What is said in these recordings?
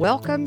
Welcome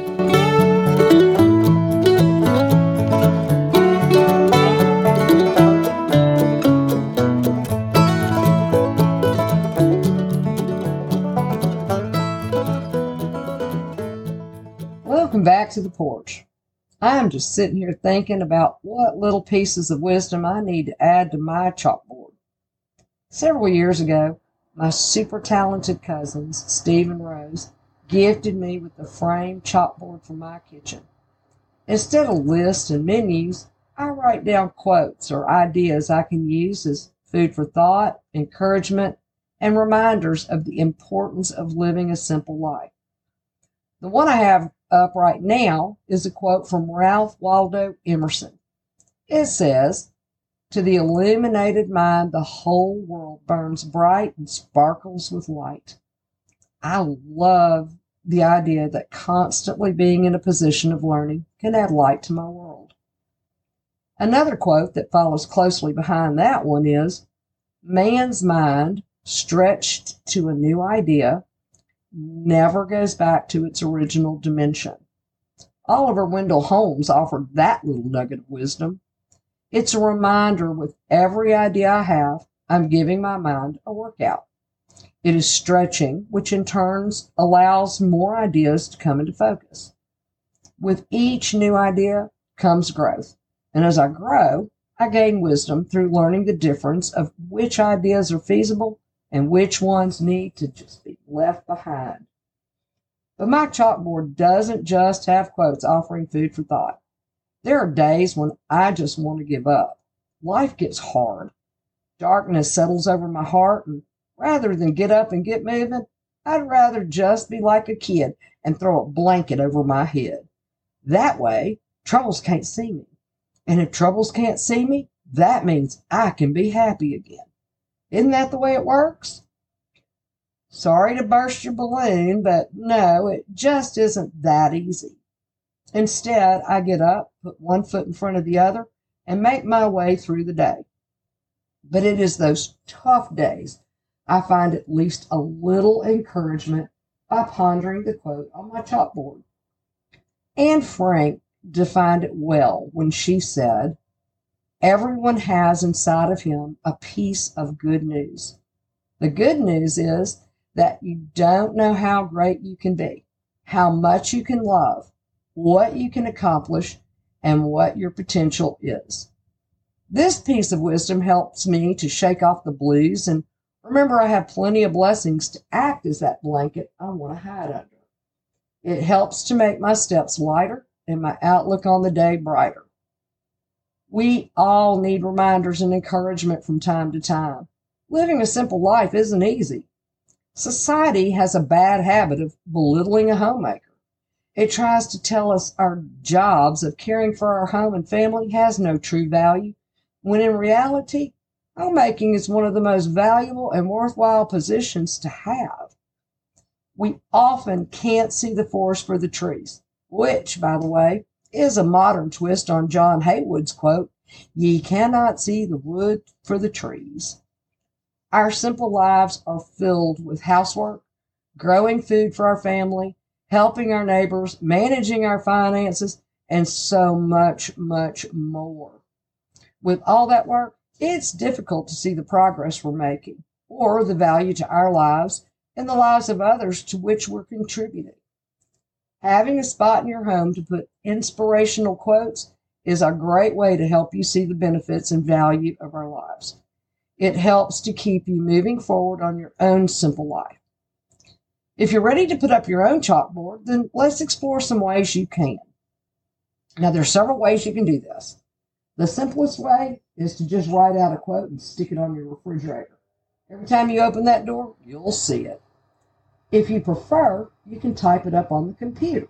Welcome back to the porch. I'm just sitting here thinking about what little pieces of wisdom I need to add to my chalkboard. Several years ago, my super talented cousins, Steve and Rose, gifted me with the framed chalkboard for my kitchen. Instead of lists and menus, I write down quotes or ideas I can use as food for thought, encouragement, and reminders of the importance of living a simple life. The one I have up right now is a quote from Ralph Waldo Emerson. It says, "To the illuminated mind, the whole world burns bright and sparkles with light." I love the idea that constantly being in a position of learning can add light to my world. Another quote that follows closely behind that one is, "Man's mind, stretched to a new idea, never goes back to its original dimension." Oliver Wendell Holmes offered that little nugget of wisdom. It's a reminder with every idea I have, I'm giving my mind a workout. It is stretching, which in turn allows more ideas to come into focus. With each new idea comes growth. And as I grow, I gain wisdom through learning the difference of which ideas are feasible and which ones need to just be left behind. But my chalkboard doesn't just have quotes offering food for thought. There are days when I just want to give up. Life gets hard. Darkness settles over my heart, and rather than get up and get moving, I'd rather just be like a kid and throw a blanket over my head. That way, troubles can't see me. And if troubles can't see me, that means I can be happy again. Isn't that the way it works? Sorry to burst your balloon, but no, it just isn't that easy. Instead, I get up, put one foot in front of the other, and make my way through the day. But it is those tough days I find at least a little encouragement by pondering the quote on my chalkboard. Anne Frank defined it well when she said, "Everyone has inside of him a piece of good news. The good news is that you don't know how great you can be, how much you can love, what you can accomplish, and what your potential is." This piece of wisdom helps me to shake off the blues and remember I have plenty of blessings to act as that blanket I want to hide under. It helps to make my steps lighter and my outlook on the day brighter. We all need reminders and encouragement from time to time. Living a simple life isn't easy. Society has a bad habit of belittling a homemaker. It tries to tell us our jobs of caring for our home and family has no true value, when in reality, homemaking is one of the most valuable and worthwhile positions to have. We often can't see the forest for the trees, which, by the way, is a modern twist on John Haywood's quote, "Ye cannot see the wood for the trees." Our simple lives are filled with housework, growing food for our family, helping our neighbors, managing our finances, and so much, much more. With all that work, it's difficult to see the progress we're making or the value to our lives and the lives of others to which we're contributing. Having a spot in your home to put inspirational quotes is a great way to help you see the benefits and value of our lives. It helps to keep you moving forward on your own simple life. If you're ready to put up your own chalkboard, then let's explore some ways you can. Now, there are several ways you can do this. The simplest way is to just write out a quote and stick it on your refrigerator. Every time you open that door, you'll see it. If you prefer, you can type it up on the computer.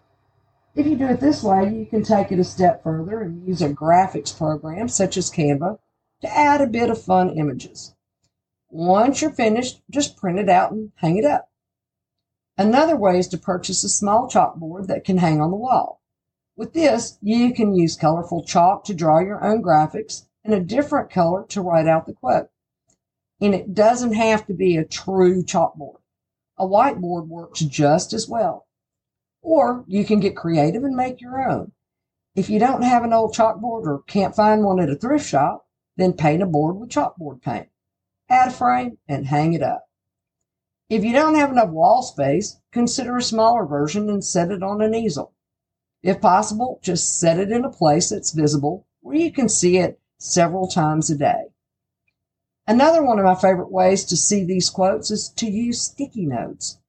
If you do it this way, you can take it a step further and use a graphics program such as Canva to add a bit of fun images. Once you're finished, just print it out and hang it up. Another way is to purchase a small chalkboard that can hang on the wall. With this, you can use colorful chalk to draw your own graphics and a different color to write out the quote. And it doesn't have to be a true chalkboard. A whiteboard works just as well. Or you can get creative and make your own. If you don't have an old chalkboard or can't find one at a thrift shop, then paint a board with chalkboard paint. Add a frame and hang it up. If you don't have enough wall space, consider a smaller version and set it on an easel. If possible, just set it in a place that's visible where you can see it several times a day. Another one of my favorite ways to see these quotes is to use sticky notes.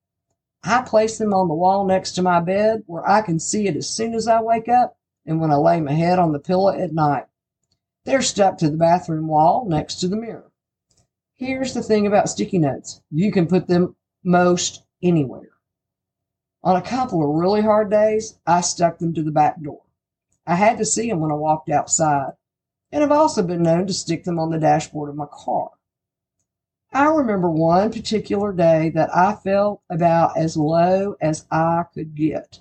I place them on the wall next to my bed where I can see it as soon as I wake up and when I lay my head on the pillow at night. They're stuck to the bathroom wall next to the mirror. Here's the thing about sticky notes. You can put them most anywhere. On a couple of really hard days, I stuck them to the back door. I had to see them when I walked outside, and I've also been known to stick them on the dashboard of my car. I remember one particular day that I felt about as low as I could get.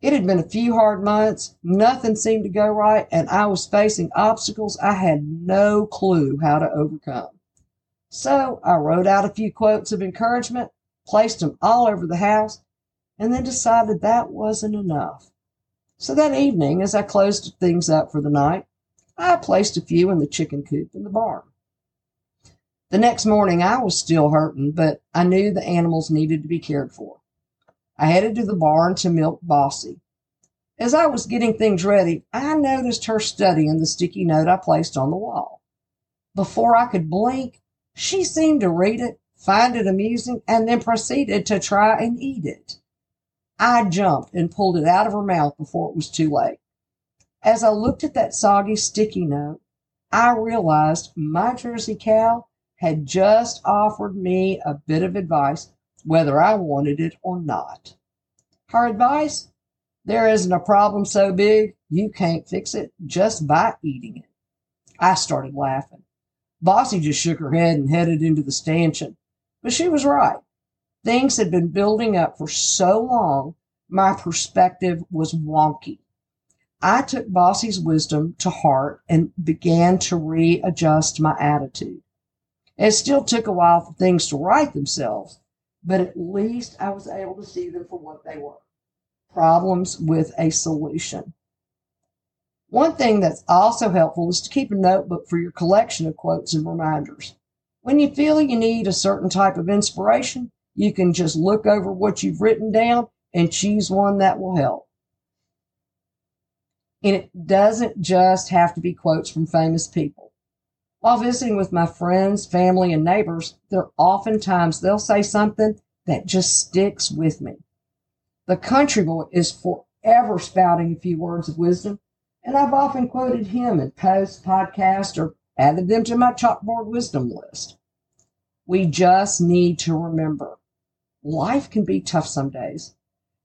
It had been a few hard months, nothing seemed to go right, and I was facing obstacles I had no clue how to overcome. So I wrote out a few quotes of encouragement, placed them all over the house, and then decided that wasn't enough. So that evening, as I closed things up for the night, I placed a few in the chicken coop in the barn. The next morning, I was still hurting, but I knew the animals needed to be cared for. I headed to the barn to milk Bossy. As I was getting things ready, I noticed her studying the sticky note I placed on the wall. Before I could blink, she seemed to read it, find it amusing, and then proceeded to try and eat it. I jumped and pulled it out of her mouth before it was too late. As I looked at that soggy sticky note, I realized my Jersey cow had just offered me a bit of advice, whether I wanted it or not. Her advice? There isn't a problem so big you can't fix it just by eating it. I started laughing. Bossy just shook her head and headed into the stanchion. But she was right. Things had been building up for so long, my perspective was wonky. I took Bossy's wisdom to heart and began to readjust my attitude. It still took a while for things to right themselves, but at least I was able to see them for what they were, problems with a solution. One thing that's also helpful is to keep a notebook for your collection of quotes and reminders. When you feel you need a certain type of inspiration, you can just look over what you've written down and choose one that will help. And it doesn't just have to be quotes from famous people. While visiting with my friends, family, and neighbors, there oftentimes they'll say something that just sticks with me. The country boy is forever spouting a few words of wisdom, and I've often quoted him in posts, podcasts, or added them to my chalkboard wisdom list. We just need to remember. Life can be tough some days.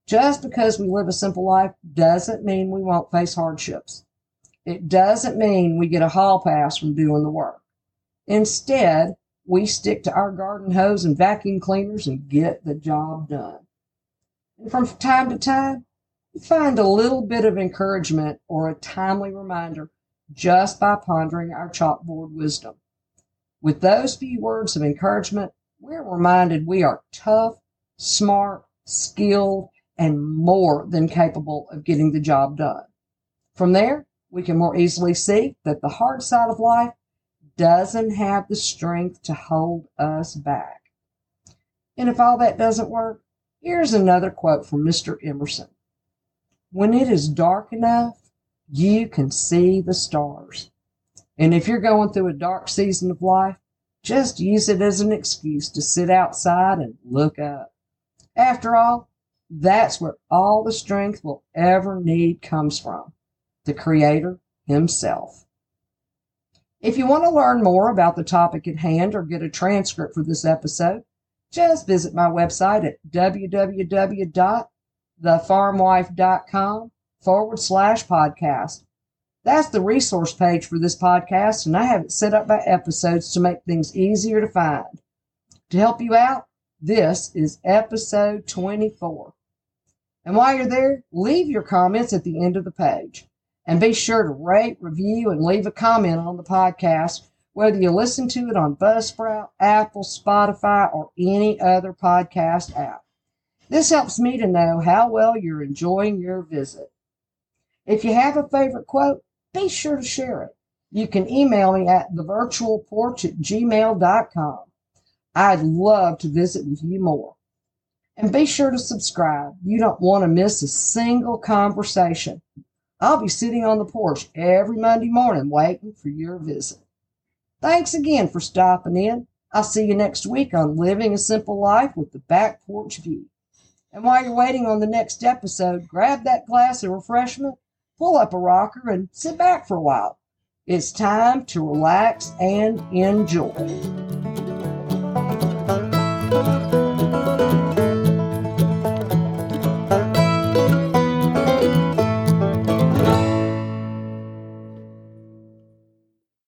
Just because we live a simple life doesn't mean we won't face hardships. It doesn't mean we get a hall pass from doing the work. Instead, we stick to our garden hose and vacuum cleaners and get the job done. And from time to time, you find a little bit of encouragement or a timely reminder just by pondering our chalkboard wisdom. With those few words of encouragement, we're reminded we are tough, smart, skilled, and more than capable of getting the job done. From there, we can more easily see that the hard side of life doesn't have the strength to hold us back. And if all that doesn't work, here's another quote from Mr. Emerson. When it is dark enough, you can see the stars. And if you're going through a dark season of life, just use it as an excuse to sit outside and look up. After all, that's where all the strength we'll ever need comes from, the Creator Himself. If you want to learn more about the topic at hand or get a transcript for this episode, just visit my website at www.thefarmwife.com/podcast. That's the resource page for this podcast, and I have it set up by episodes to make things easier to find. To help you out, This is episode 24. And while you're there, leave your comments at the end of the page. And be sure to rate, review, and leave a comment on the podcast, whether you listen to it on Buzzsprout, Apple, Spotify, or any other podcast app. This helps me to know how well you're enjoying your visit. If you have a favorite quote, be sure to share it. You can email me at thevirtualporch@gmail.com. I'd love to visit with you more. And be sure to subscribe. You don't want to miss a single conversation. I'll be sitting on the porch every Monday morning waiting for your visit. Thanks again for stopping in. I'll see you next week on Living a Simple Life with the Back Porch View. And while you're waiting on the next episode, grab that glass of refreshment, pull up a rocker, and sit back for a while. It's time to relax and enjoy.